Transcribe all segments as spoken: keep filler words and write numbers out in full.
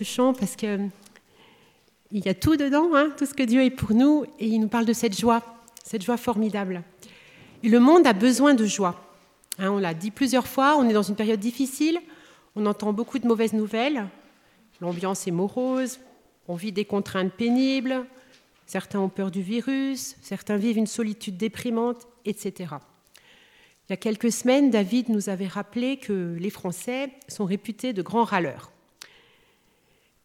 ce chant parce qu'il y a tout dedans, hein, tout ce que Dieu est pour nous, et il nous parle de cette joie, cette joie formidable. Et le monde a besoin de joie. Hein, on l'a dit plusieurs fois, on est dans une période difficile, on entend beaucoup de mauvaises nouvelles, l'ambiance est morose, on vit des contraintes pénibles, certains ont peur du virus, certains vivent une solitude déprimante, et cetera. Il y a quelques semaines, David nous avait rappelé que les Français sont réputés de grands râleurs.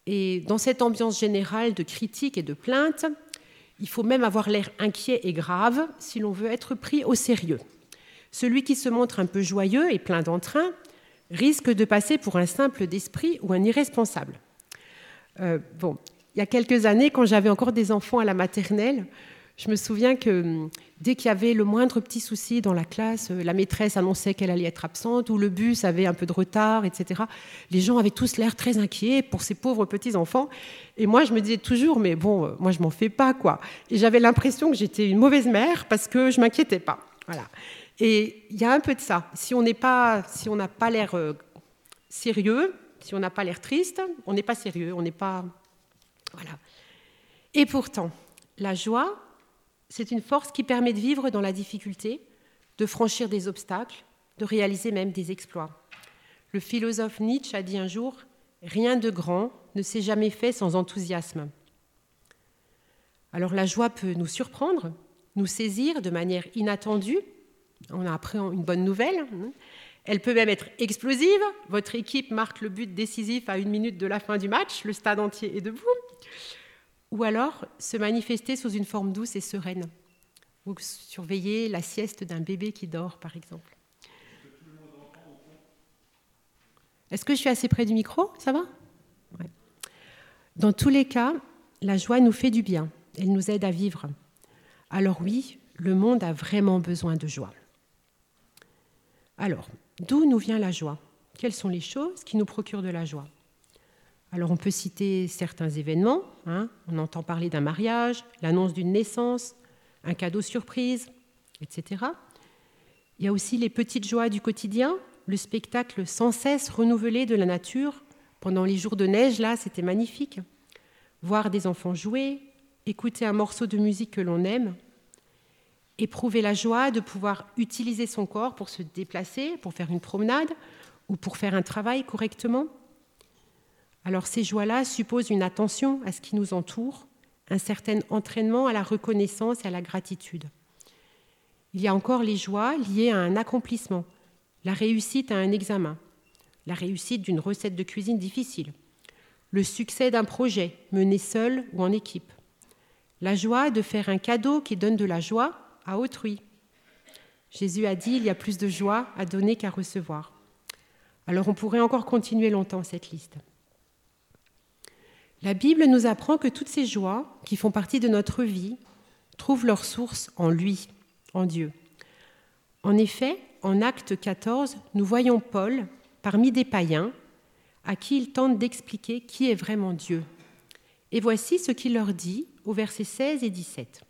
Et dans cette ambiance générale de critiques et de plaintes, il faut même avoir l'air inquiet et grave si l'on veut être pris au sérieux. Celui qui se montre un peu joyeux et plein d'entrain risque de passer pour un simple d'esprit ou un irresponsable. Euh, bon, il y a quelques années, quand j'avais encore des enfants à la maternelle, je me souviens que dès qu'il y avait le moindre petit souci dans la classe, la maîtresse annonçait qu'elle allait être absente ou le bus avait un peu de retard, et cetera. Les gens avaient tous l'air très inquiets pour ces pauvres petits-enfants. Et moi, je me disais toujours, mais bon, moi, je m'en fais pas, quoi. Et j'avais l'impression que j'étais une mauvaise mère parce que je m'inquiétais pas. Voilà. Et il y a un peu de ça. Si on n'est pas, si on n'a pas l'air euh, sérieux, si on n'a pas l'air triste, on n'est pas sérieux, on n'est pas... Voilà. Et pourtant, la joie... c'est une force qui permet de vivre dans la difficulté, de franchir des obstacles, de réaliser même des exploits. Le philosophe Nietzsche a dit un jour « Rien de grand ne s'est jamais fait sans enthousiasme ». Alors la joie peut nous surprendre, nous saisir de manière inattendue, on apprend une bonne nouvelle, elle peut même être explosive, votre équipe marque le but décisif à une minute de la fin du match, le stade entier est debout. Ou alors se manifester sous une forme douce et sereine, ou surveiller la sieste d'un bébé qui dort, par exemple. Est-ce que je suis assez près du micro ? Ça va ? Ouais. Dans tous les cas, la joie nous fait du bien, elle nous aide à vivre. Alors oui, le monde a vraiment besoin de joie. Alors, d'où nous vient la joie ? Quelles sont les choses qui nous procurent de la joie ? Alors, on peut citer certains événements, hein. On entend parler d'un mariage, l'annonce d'une naissance, un cadeau surprise, et cetera. Il y a aussi les petites joies du quotidien, le spectacle sans cesse renouvelé de la nature. Pendant les jours de neige, là, c'était magnifique. Voir des enfants jouer, écouter un morceau de musique que l'on aime, éprouver la joie de pouvoir utiliser son corps pour se déplacer, pour faire une promenade ou pour faire un travail correctement. Alors ces joies-là supposent une attention à ce qui nous entoure, un certain entraînement à la reconnaissance et à la gratitude. Il y a encore les joies liées à un accomplissement, la réussite à un examen, la réussite d'une recette de cuisine difficile, le succès d'un projet mené seul ou en équipe, la joie de faire un cadeau qui donne de la joie à autrui. Jésus a dit « Il y a plus de joie à donner qu'à recevoir ». Alors on pourrait encore continuer longtemps cette liste. La Bible nous apprend que toutes ces joies qui font partie de notre vie trouvent leur source en lui, en Dieu. En effet, en Actes quatorze, nous voyons Paul parmi des païens à qui il tente d'expliquer qui est vraiment Dieu. Et voici ce qu'il leur dit aux versets seize et dix-sept.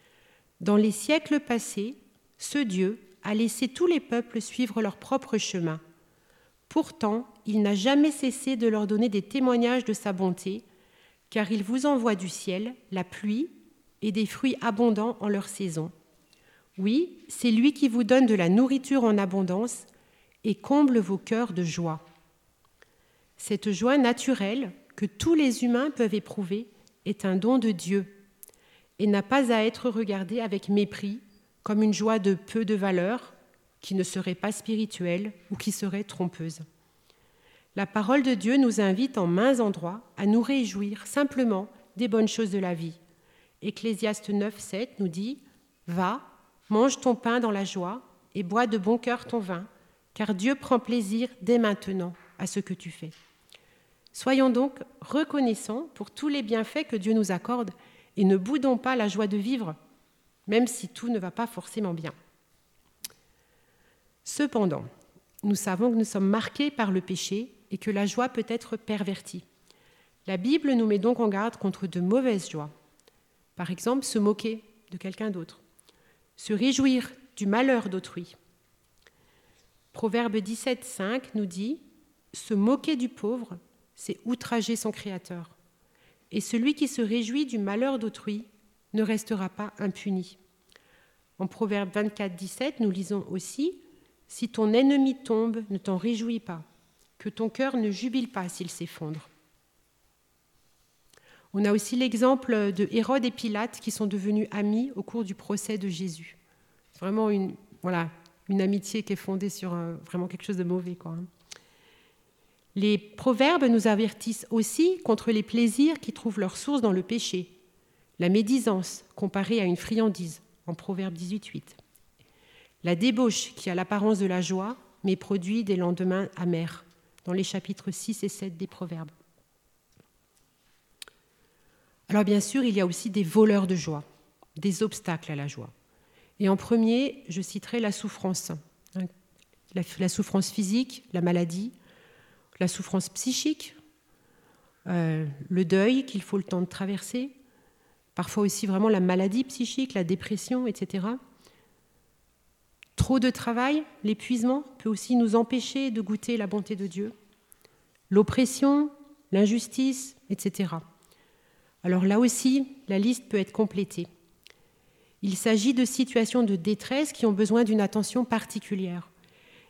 « Dans les siècles passés, ce Dieu a laissé tous les peuples suivre leur propre chemin. Pourtant, il n'a jamais cessé de leur donner des témoignages de sa bonté, car il vous envoie du ciel la pluie et des fruits abondants en leur saison. Oui, c'est lui qui vous donne de la nourriture en abondance et comble vos cœurs de joie. Cette joie naturelle que tous les humains peuvent éprouver est un don de Dieu et n'a pas à être regardée avec mépris comme une joie de peu de valeur qui ne serait pas spirituelle ou qui serait trompeuse. La parole de Dieu nous invite en maints endroits à nous réjouir simplement des bonnes choses de la vie. Ecclésiaste neuf, sept nous dit « Va, mange ton pain dans la joie et bois de bon cœur ton vin, car Dieu prend plaisir dès maintenant à ce que tu fais. » Soyons donc reconnaissants pour tous les bienfaits que Dieu nous accorde et ne boudons pas la joie de vivre, même si tout ne va pas forcément bien. Cependant, nous savons que nous sommes marqués par le péché et que la joie peut être pervertie. La Bible nous met donc en garde contre de mauvaises joies. Par exemple, se moquer de quelqu'un d'autre, se réjouir du malheur d'autrui. Proverbe dix-sept, cinq nous dit « Se moquer du pauvre, c'est outrager son Créateur. Et celui qui se réjouit du malheur d'autrui ne restera pas impuni. En Proverbe vingt-quatre, dix-sept, nous lisons aussi « Si ton ennemi tombe, ne t'en réjouis pas, que ton cœur ne jubile pas s'il s'effondre. » On a aussi l'exemple de Hérode et Pilate qui sont devenus amis au cours du procès de Jésus. C'est vraiment une, voilà, une amitié qui est fondée sur un, vraiment quelque chose de mauvais, quoi. Les proverbes nous avertissent aussi contre les plaisirs qui trouvent leur source dans le péché. La médisance comparée à une friandise, en Proverbe dix-huit huit. La débauche qui a l'apparence de la joie, mais produit des lendemains amers, dans les chapitres six et sept des proverbes. Alors bien sûr, il y a aussi des voleurs de joie, des obstacles à la joie. Et en premier, je citerai la souffrance. La, la souffrance physique, la maladie, la souffrance psychique, euh, le deuil qu'il faut le temps de traverser, parfois aussi vraiment la maladie psychique, la dépression, et cetera. Trop de travail, l'épuisement peut aussi nous empêcher de goûter la bonté de Dieu. L'oppression, l'injustice, et cetera. Alors là aussi, la liste peut être complétée. Il s'agit de situations de détresse qui ont besoin d'une attention particulière.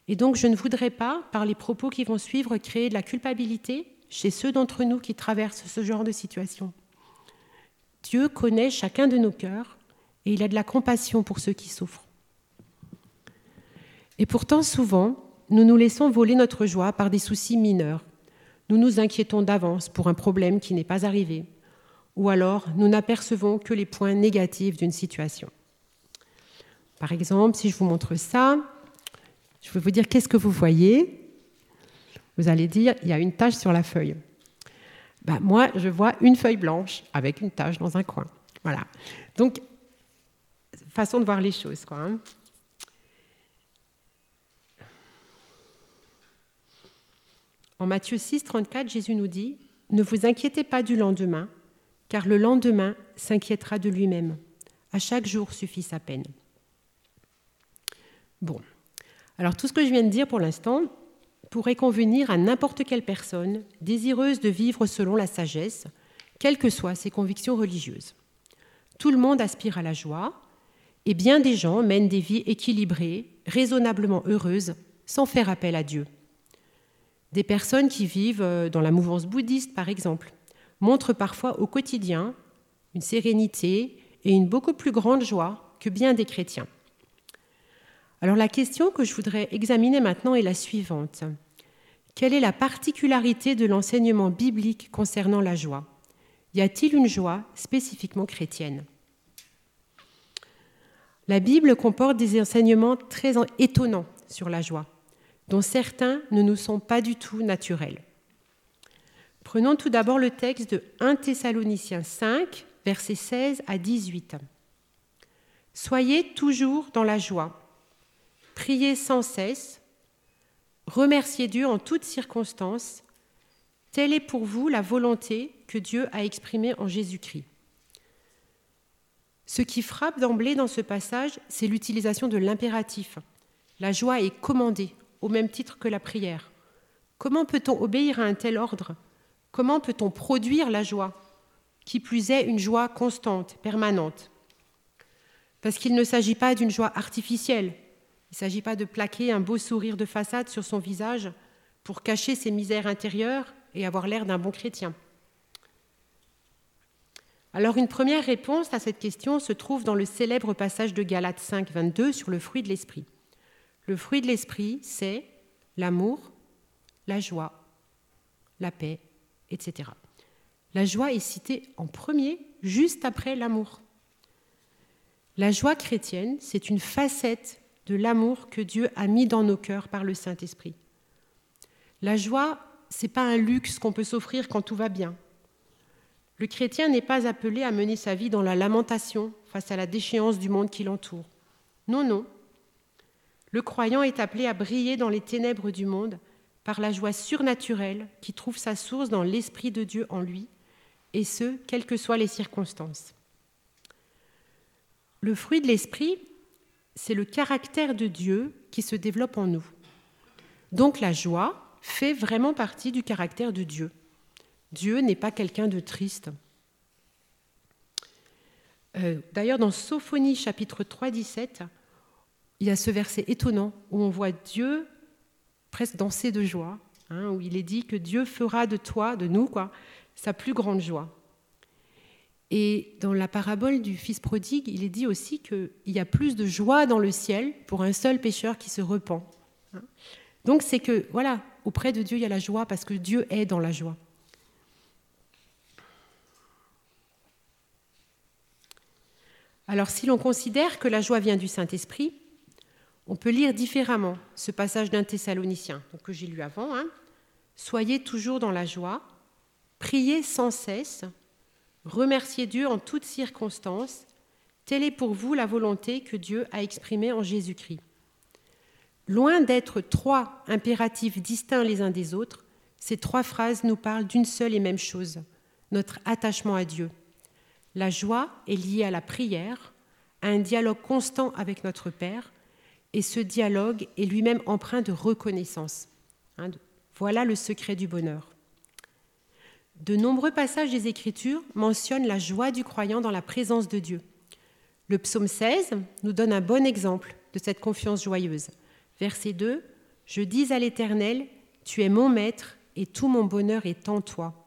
Et donc, je ne voudrais pas, par les propos qui vont suivre, créer de la culpabilité chez ceux d'entre nous qui traversent ce genre de situation. Dieu connaît chacun de nos cœurs et il a de la compassion pour ceux qui souffrent. Et pourtant, souvent, nous nous laissons voler notre joie par des soucis mineurs. Nous nous inquiétons d'avance pour un problème qui n'est pas arrivé. Ou alors, nous n'apercevons que les points négatifs d'une situation. Par exemple, si je vous montre ça, je vais vous dire qu'est-ce que vous voyez. Vous allez dire, il y a une tache sur la feuille. Ben, moi, je vois une feuille blanche avec une tache dans un coin. Voilà. Donc, façon de voir les choses, quoi, hein. En Matthieu six, trente-quatre, Jésus nous dit « Ne vous inquiétez pas du lendemain, car le lendemain s'inquiétera de lui-même. À chaque jour suffit sa peine. » Bon. Alors, tout ce que je viens de dire pour l'instant pourrait convenir à n'importe quelle personne désireuse de vivre selon la sagesse, quelles que soient ses convictions religieuses. Tout le monde aspire à la joie, et bien des gens mènent des vies équilibrées, raisonnablement heureuses, sans faire appel à Dieu. Des personnes qui vivent dans la mouvance bouddhiste, par exemple, montrent parfois au quotidien une sérénité et une beaucoup plus grande joie que bien des chrétiens. Alors la question que je voudrais examiner maintenant est la suivante. Quelle est la particularité de l'enseignement biblique concernant la joie ? Y a-t-il une joie spécifiquement chrétienne ? La Bible comporte des enseignements très étonnants sur la joie, dont certains ne nous sont pas du tout naturels. Prenons tout d'abord le texte de premier Thessaloniciens cinq, versets seize à dix-huit. « Soyez toujours dans la joie. Priez sans cesse, remerciez Dieu en toutes circonstances, telle est pour vous la volonté que Dieu a exprimée en Jésus-Christ. » Ce qui frappe d'emblée dans ce passage, c'est l'utilisation de l'impératif. La joie est commandée, au même titre que la prière. Comment peut-on obéir à un tel ordre ? Comment peut-on produire la joie ? Qui plus est, une joie constante, permanente. Parce qu'il ne s'agit pas d'une joie artificielle. Il ne s'agit pas de plaquer un beau sourire de façade sur son visage pour cacher ses misères intérieures et avoir l'air d'un bon chrétien. Alors une première réponse à cette question se trouve dans le célèbre passage de Galates cinq, vingt-deux sur le fruit de l'esprit. Le fruit de l'esprit, c'est l'amour, la joie, la paix, et cetera. La joie est citée en premier, juste après l'amour. La joie chrétienne, c'est une facette de l'amour que Dieu a mis dans nos cœurs par le Saint-Esprit. La joie, ce n'est pas un luxe qu'on peut s'offrir quand tout va bien. Le chrétien n'est pas appelé à mener sa vie dans la lamentation face à la déchéance du monde qui l'entoure. Non, non. Le croyant est appelé à briller dans les ténèbres du monde par la joie surnaturelle qui trouve sa source dans l'Esprit de Dieu en lui, et ce, quelles que soient les circonstances. Le fruit de l'Esprit, c'est le caractère de Dieu qui se développe en nous. Donc la joie fait vraiment partie du caractère de Dieu. Dieu n'est pas quelqu'un de triste. Euh, d'ailleurs, dans Sophonie, chapitre trois, dix-sept, il y a ce verset étonnant où on voit Dieu presque danser de joie, hein, où il est dit que Dieu fera de toi, de nous, quoi, sa plus grande joie. Et dans la parabole du fils prodigue, il est dit aussi qu'il y a plus de joie dans le ciel pour un seul pécheur qui se repent. Donc c'est que, voilà, auprès de Dieu, il y a la joie parce que Dieu est dans la joie. Alors si l'on considère que la joie vient du Saint-Esprit, on peut lire différemment ce passage d'un Thessalonicien, donc que j'ai lu avant. Hein. Soyez toujours dans la joie, priez sans cesse, remerciez Dieu en toutes circonstances, telle est pour vous la volonté que Dieu a exprimée en Jésus-Christ. Loin d'être trois impératifs distincts les uns des autres, ces trois phrases nous parlent d'une seule et même chose, notre attachement à Dieu. La joie est liée à la prière, à un dialogue constant avec notre Père, et ce dialogue est lui-même empreint de reconnaissance. Voilà le secret du bonheur. De nombreux passages des Écritures mentionnent la joie du croyant dans la présence de Dieu. Le psaume seize nous donne un bon exemple de cette confiance joyeuse. Verset deux, « Je dis à l'Éternel, tu es mon maître et tout mon bonheur est en toi. »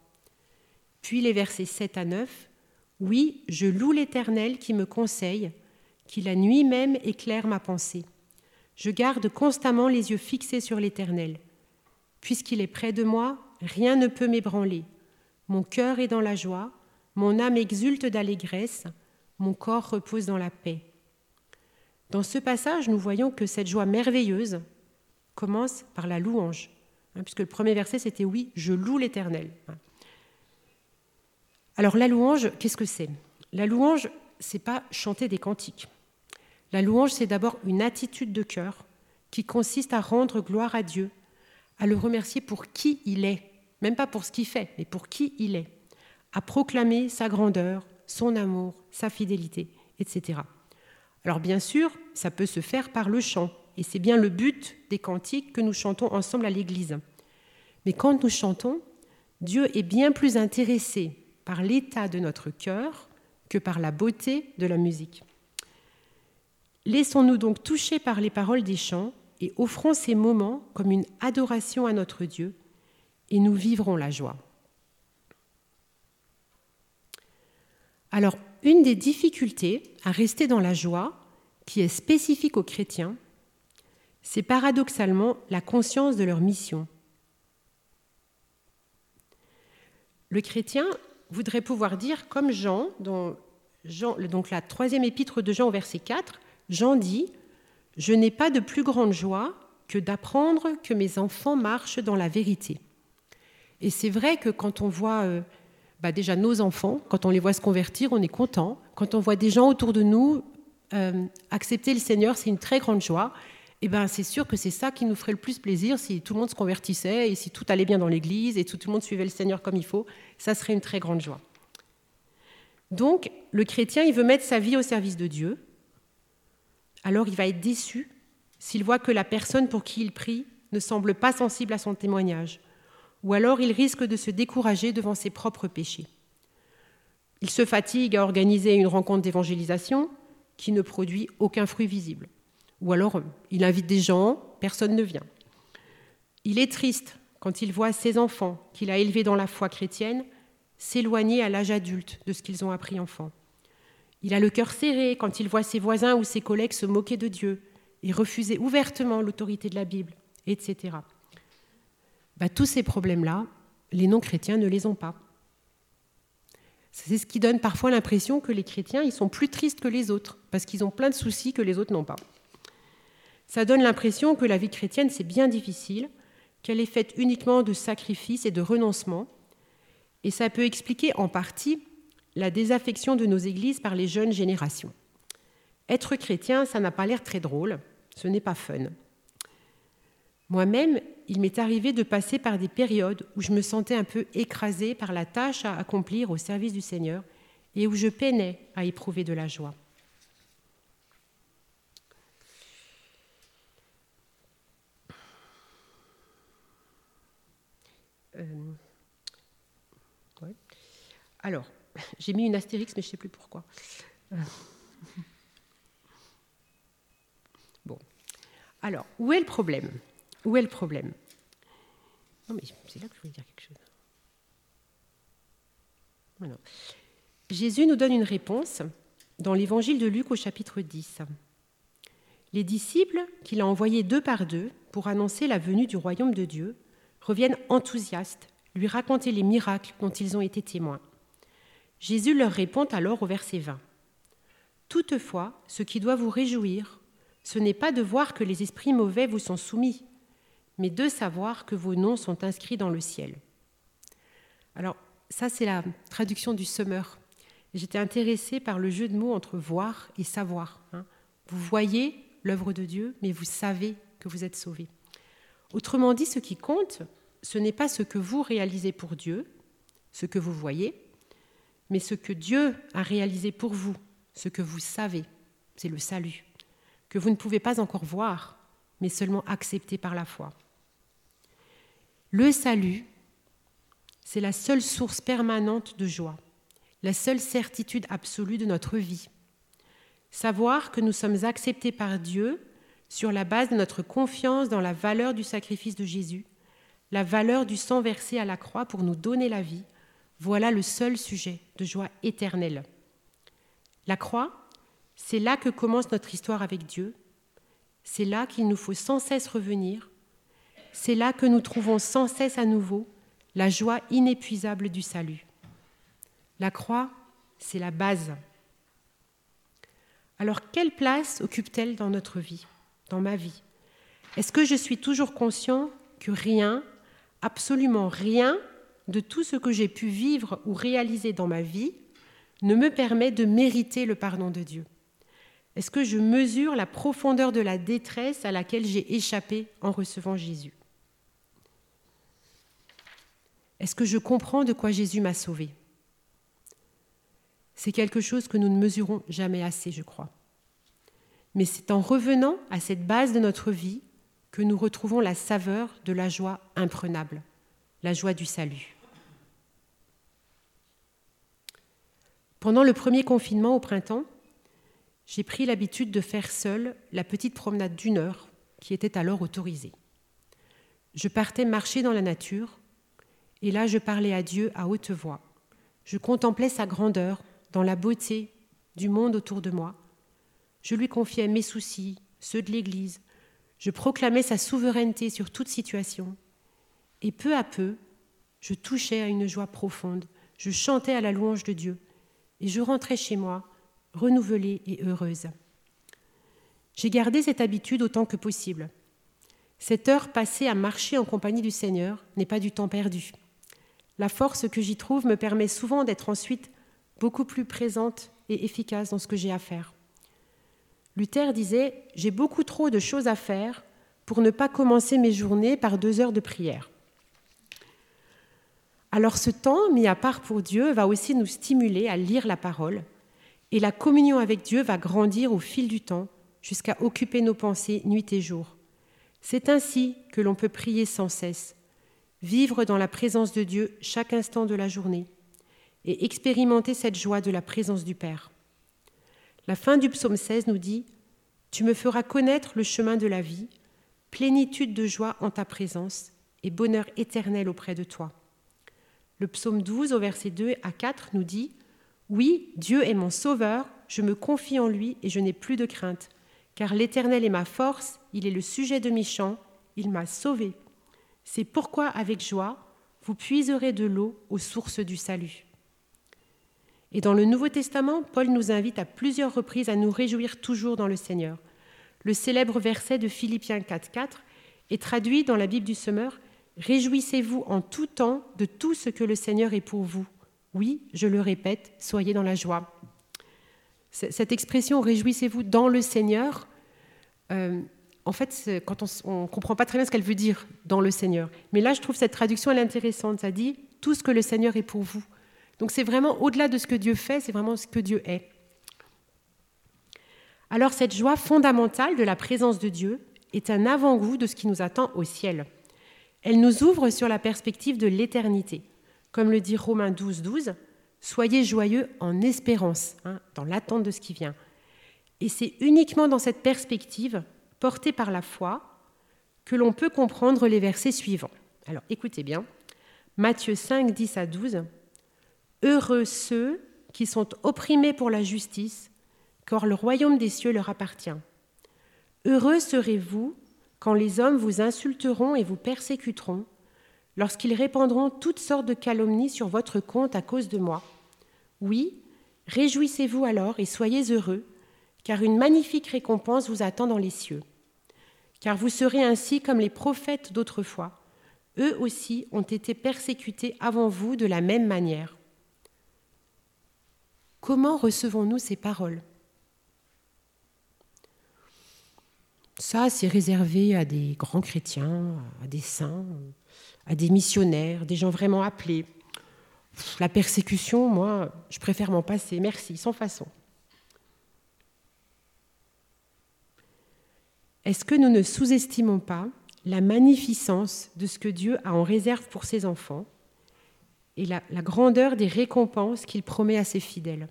Puis les versets sept à neuf, « Oui, je loue l'Éternel qui me conseille, qui la nuit même éclaire ma pensée. Je garde constamment les yeux fixés sur l'Éternel. Puisqu'il est près de moi, rien ne peut m'ébranler. Mon cœur est dans la joie, mon âme exulte d'allégresse, mon corps repose dans la paix. » Dans ce passage, nous voyons que cette joie merveilleuse commence par la louange, hein, puisque le premier verset, c'était « Oui, je loue l'Éternel ». Alors la louange, qu'est-ce que c'est ? La louange, ce n'est pas chanter des cantiques. La louange, c'est d'abord une attitude de cœur qui consiste à rendre gloire à Dieu, à le remercier pour qui il est. Même pas pour ce qu'il fait, mais pour qui il est, à proclamer sa grandeur, son amour, sa fidélité, et cetera. Alors bien sûr, ça peut se faire par le chant, et c'est bien le but des cantiques que nous chantons ensemble à l'Église. Mais quand nous chantons, Dieu est bien plus intéressé par l'état de notre cœur que par la beauté de la musique. Laissons-nous donc toucher par les paroles des chants et offrons ces moments comme une adoration à notre Dieu, et nous vivrons la joie. Alors, une des difficultés à rester dans la joie, qui est spécifique aux chrétiens, c'est paradoxalement la conscience de leur mission. Le chrétien voudrait pouvoir dire, comme Jean, dans Jean, donc la troisième épître de Jean au verset quatre, Jean dit « Je n'ai pas de plus grande joie que d'apprendre que mes enfants marchent dans la vérité ». Et c'est vrai que quand on voit euh, bah déjà nos enfants, quand on les voit se convertir, on est content. Quand on voit des gens autour de nous euh, accepter le Seigneur, c'est une très grande joie. Et ben, c'est sûr que c'est ça qui nous ferait le plus plaisir si tout le monde se convertissait et si tout allait bien dans l'Église et si tout le monde suivait le Seigneur comme il faut. Ça serait une très grande joie. Donc, le chrétien, il veut mettre sa vie au service de Dieu. Alors, il va être déçu s'il voit que la personne pour qui il prie ne semble pas sensible à son témoignage. Ou alors il risque de se décourager devant ses propres péchés. Il se fatigue à organiser une rencontre d'évangélisation qui ne produit aucun fruit visible. Ou alors il invite des gens, personne ne vient. Il est triste quand il voit ses enfants, qu'il a élevés dans la foi chrétienne, s'éloigner à l'âge adulte de ce qu'ils ont appris enfant. Il a le cœur serré quand il voit ses voisins ou ses collègues se moquer de Dieu et refuser ouvertement l'autorité de la Bible, et cetera. Bah, tous ces problèmes-là, les non-chrétiens ne les ont pas. C'est ce qui donne parfois l'impression que les chrétiens, ils sont plus tristes que les autres, parce qu'ils ont plein de soucis que les autres n'ont pas. Ça donne l'impression que la vie chrétienne, c'est bien difficile, qu'elle est faite uniquement de sacrifices et de renoncements, et ça peut expliquer en partie la désaffection de nos églises par les jeunes générations. Être chrétien, ça n'a pas l'air très drôle, ce n'est pas fun. Moi-même, il m'est arrivé de passer par des périodes où je me sentais un peu écrasée par la tâche à accomplir au service du Seigneur et où je peinais à éprouver de la joie. Euh, Alors, j'ai mis une astérix, mais je ne sais plus pourquoi. Bon. Alors, où est le problème ? Où est le problème ? Non, mais c'est là que je voulais dire quelque chose. Voilà. Jésus nous donne une réponse dans l'évangile de Luc au chapitre dix. Les disciples qu'il a envoyés deux par deux pour annoncer la venue du royaume de Dieu reviennent enthousiastes, lui raconter les miracles dont ils ont été témoins. Jésus leur répond alors au verset vingt. « Toutefois, ce qui doit vous réjouir, ce n'est pas de voir que les esprits mauvais vous sont soumis, mais de savoir que vos noms sont inscrits dans le ciel. » Alors, ça, c'est la traduction du Semeur. J'étais intéressée par le jeu de mots entre voir et savoir. Hein. Vous voyez l'œuvre de Dieu, mais vous savez que vous êtes sauvés. Autrement dit, ce qui compte, ce n'est pas ce que vous réalisez pour Dieu, ce que vous voyez, mais ce que Dieu a réalisé pour vous, ce que vous savez, c'est le salut, que vous ne pouvez pas encore voir, mais seulement accepter par la foi. Le salut, c'est la seule source permanente de joie, la seule certitude absolue de notre vie. Savoir que nous sommes acceptés par Dieu sur la base de notre confiance dans la valeur du sacrifice de Jésus, la valeur du sang versé à la croix pour nous donner la vie, voilà le seul sujet de joie éternelle. La croix, c'est là que commence notre histoire avec Dieu, c'est là qu'il nous faut sans cesse revenir, c'est là que nous trouvons sans cesse à nouveau la joie inépuisable du salut. La croix, c'est la base. Alors, quelle place occupe-t-elle dans notre vie, dans ma vie ? Est-ce que je suis toujours conscient que rien, absolument rien, de tout ce que j'ai pu vivre ou réaliser dans ma vie ne me permet de mériter le pardon de Dieu ? Est-ce que je mesure la profondeur de la détresse à laquelle j'ai échappé en recevant Jésus ? Est-ce que je comprends de quoi Jésus m'a sauvé ? C'est quelque chose que nous ne mesurons jamais assez, je crois. Mais c'est en revenant à cette base de notre vie que nous retrouvons la saveur de la joie imprenable, la joie du salut. Pendant le premier confinement au printemps, j'ai pris l'habitude de faire seule la petite promenade d'une heure qui était alors autorisée. Je partais marcher dans la nature, et là, je parlais à Dieu à haute voix. Je contemplais sa grandeur dans la beauté du monde autour de moi. Je lui confiais mes soucis, ceux de l'Église. Je proclamais sa souveraineté sur toute situation. Et peu à peu, je touchais à une joie profonde. Je chantais à la louange de Dieu. Et je rentrais chez moi, renouvelée et heureuse. J'ai gardé cette habitude autant que possible. Cette heure passée à marcher en compagnie du Seigneur n'est pas du temps perdu. La force que j'y trouve me permet souvent d'être ensuite beaucoup plus présente et efficace dans ce que j'ai à faire. Luther disait « J'ai beaucoup trop de choses à faire pour ne pas commencer mes journées par deux heures de prière. » Alors ce temps mis à part pour Dieu va aussi nous stimuler à lire la parole et la communion avec Dieu va grandir au fil du temps jusqu'à occuper nos pensées nuit et jour. C'est ainsi que l'on peut prier sans cesse, vivre dans la présence de Dieu chaque instant de la journée et expérimenter cette joie de la présence du Père. La fin du psaume seize nous dit « Tu me feras connaître le chemin de la vie, plénitude de joie en ta présence et bonheur éternel auprès de toi. » Le psaume douze au verset deux à quatre nous dit « Oui, Dieu est mon sauveur, je me confie en lui et je n'ai plus de crainte, car l'Éternel est ma force, il est le sujet de mes chants, il m'a sauvé. » C'est pourquoi, avec joie, vous puiserez de l'eau aux sources du salut. Et dans le Nouveau Testament, Paul nous invite à plusieurs reprises à nous réjouir toujours dans le Seigneur. Le célèbre verset de Philippiens quatre quatre est traduit dans la Bible du Semeur « Réjouissez-vous en tout temps de tout ce que le Seigneur est pour vous. Oui, je le répète, soyez dans la joie. » Cette expression « Réjouissez-vous dans le Seigneur euh, », en fait, quand on ne comprend pas très bien ce qu'elle veut dire dans le Seigneur. Mais là, je trouve cette traduction elle, intéressante. Ça dit « tout ce que le Seigneur est pour vous ». Donc c'est vraiment au-delà de ce que Dieu fait, c'est vraiment ce que Dieu est. Alors cette joie fondamentale de la présence de Dieu est un avant-goût de ce qui nous attend au ciel. Elle nous ouvre sur la perspective de l'éternité. Comme le dit Romains douze douze, « Soyez joyeux en espérance, hein, dans l'attente de ce qui vient. Et c'est uniquement dans cette perspective, portée par la foi, que l'on peut comprendre les versets suivants. Alors, écoutez bien. Matthieu cinq, dix à douze. « Heureux ceux qui sont opprimés pour la justice, car le royaume des cieux leur appartient. Heureux serez-vous quand les hommes vous insulteront et vous persécuteront, lorsqu'ils répandront toutes sortes de calomnies sur votre compte à cause de moi. Oui, réjouissez-vous alors et soyez heureux, car une magnifique récompense vous attend dans les cieux. Car vous serez ainsi comme les prophètes d'autrefois. Eux aussi ont été persécutés avant vous de la même manière. » Comment recevons-nous ces paroles ? Ça, c'est réservé à des grands chrétiens, à des saints, à des missionnaires, des gens vraiment appelés. La persécution, moi, je préfère m'en passer. Merci, sans façon. Est-ce que nous ne sous-estimons pas la magnificence de ce que Dieu a en réserve pour ses enfants et la, la grandeur des récompenses qu'il promet à ses fidèles,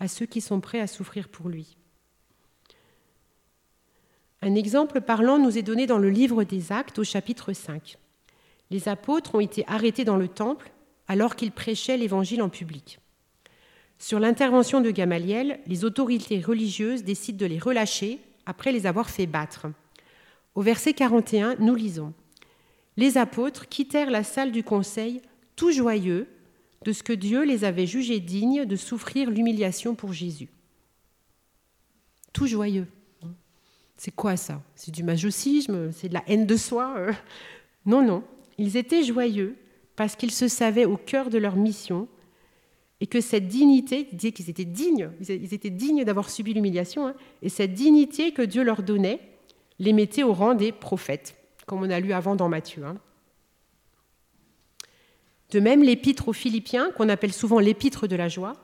à ceux qui sont prêts à souffrir pour lui ? Un exemple parlant nous est donné dans le livre des Actes, au chapitre cinq. Les apôtres ont été arrêtés dans le temple alors qu'ils prêchaient l'évangile en public. Sur l'intervention de Gamaliel, les autorités religieuses décident de les relâcher après les avoir fait battre. Au verset quarante et un, nous lisons « Les apôtres quittèrent la salle du conseil tout joyeux de ce que Dieu les avait jugés dignes de souffrir l'humiliation pour Jésus. » Tout joyeux. C'est quoi ça ? C'est du masochisme, c'est de la haine de soi euh. Non, non. Ils étaient joyeux parce qu'ils se savaient au cœur de leur mission et que cette dignité, ils disaient qu'ils étaient dignes, ils étaient dignes d'avoir subi l'humiliation, hein, et cette dignité que Dieu leur donnait les mettait au rang des prophètes, comme on a lu avant dans Matthieu. Hein. De même, l'épître aux Philippiens, qu'on appelle souvent l'épître de la joie,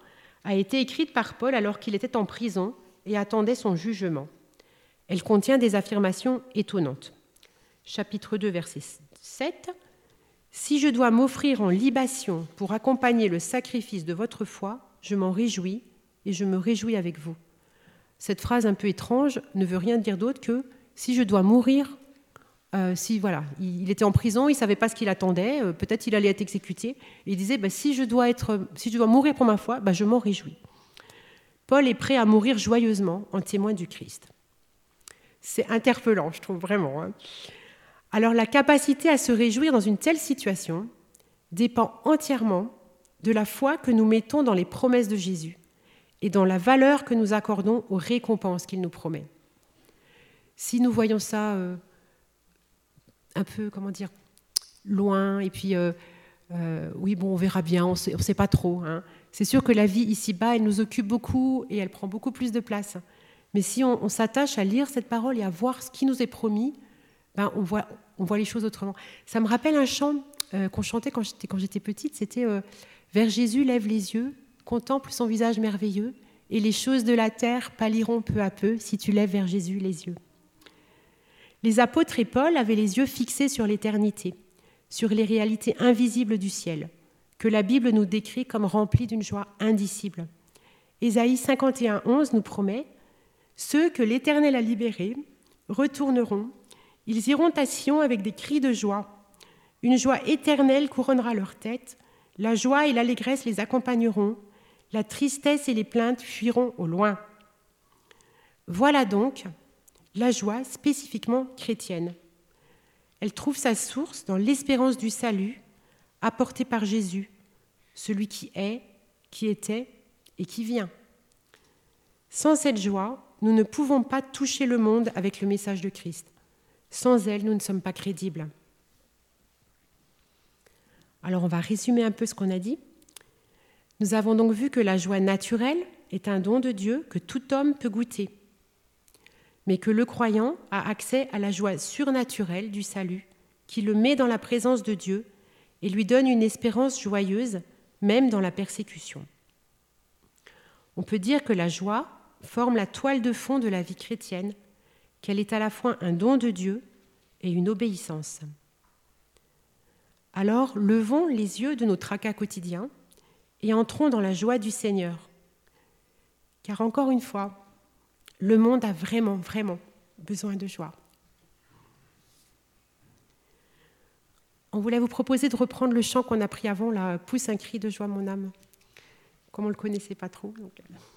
a été écrite par Paul alors qu'il était en prison et attendait son jugement. Elle contient des affirmations étonnantes. Chapitre deux, verset sept. « Si je dois m'offrir en libation pour accompagner le sacrifice de votre foi, je m'en réjouis et je me réjouis avec vous. » Cette phrase un peu étrange ne veut rien dire d'autre que « si je dois mourir euh, », si, voilà, il, il était en prison, il ne savait pas ce qu'il attendait, euh, peut-être il allait être exécuté. Il disait bah, « si je dois être, si je dois mourir pour ma foi, bah, je m'en réjouis. » Paul est prêt à mourir joyeusement en témoin du Christ. C'est interpellant, je trouve vraiment. Hein. Alors, la capacité à se réjouir dans une telle situation dépend entièrement de la foi que nous mettons dans les promesses de Jésus et dans la valeur que nous accordons aux récompenses qu'il nous promet. Si nous voyons ça euh, un peu, comment dire, loin, et puis, euh, euh, oui, bon, on verra bien, on ne sait pas trop. Hein. C'est sûr que la vie ici-bas, elle nous occupe beaucoup et elle prend beaucoup plus de place. Mais si on, on s'attache à lire cette parole et à voir ce qui nous est promis, ben on voit, on voit les choses autrement. Ça me rappelle un chant euh, qu'on chantait quand j'étais, quand j'étais petite, c'était euh, « Vers Jésus, lève les yeux, contemple son visage merveilleux, et les choses de la terre pâliront peu à peu si tu lèves vers Jésus les yeux. » Les apôtres et Paul avaient les yeux fixés sur l'éternité, sur les réalités invisibles du ciel, que la Bible nous décrit comme remplies d'une joie indicible. Ésaïe cinquante et un, onze nous promet « Ceux que l'Éternel a libérés retourneront, ils iront à Sion avec des cris de joie. Une joie éternelle couronnera leur tête, la joie et l'allégresse les accompagneront, la tristesse et les plaintes fuiront au loin. » Voilà donc la joie spécifiquement chrétienne. Elle trouve sa source dans l'espérance du salut apporté par Jésus, celui qui est, qui était et qui vient. Sans cette joie, nous ne pouvons pas toucher le monde avec le message de Christ. Sans elle, nous ne sommes pas crédibles. Alors, on va résumer un peu ce qu'on a dit. Nous avons donc vu que la joie naturelle est un don de Dieu que tout homme peut goûter, mais que le croyant a accès à la joie surnaturelle du salut qui le met dans la présence de Dieu et lui donne une espérance joyeuse, même dans la persécution. On peut dire que la joie forme la toile de fond de la vie chrétienne, qu'elle est à la fois un don de Dieu et une obéissance. Alors, levons les yeux de nos tracas quotidiens et entrons dans la joie du Seigneur. Car encore une fois, le monde a vraiment, vraiment besoin de joie. On voulait vous proposer de reprendre le chant qu'on a pris avant, là, « Pousse un cri de joie, mon âme », comme on ne le connaissait pas trop. Donc...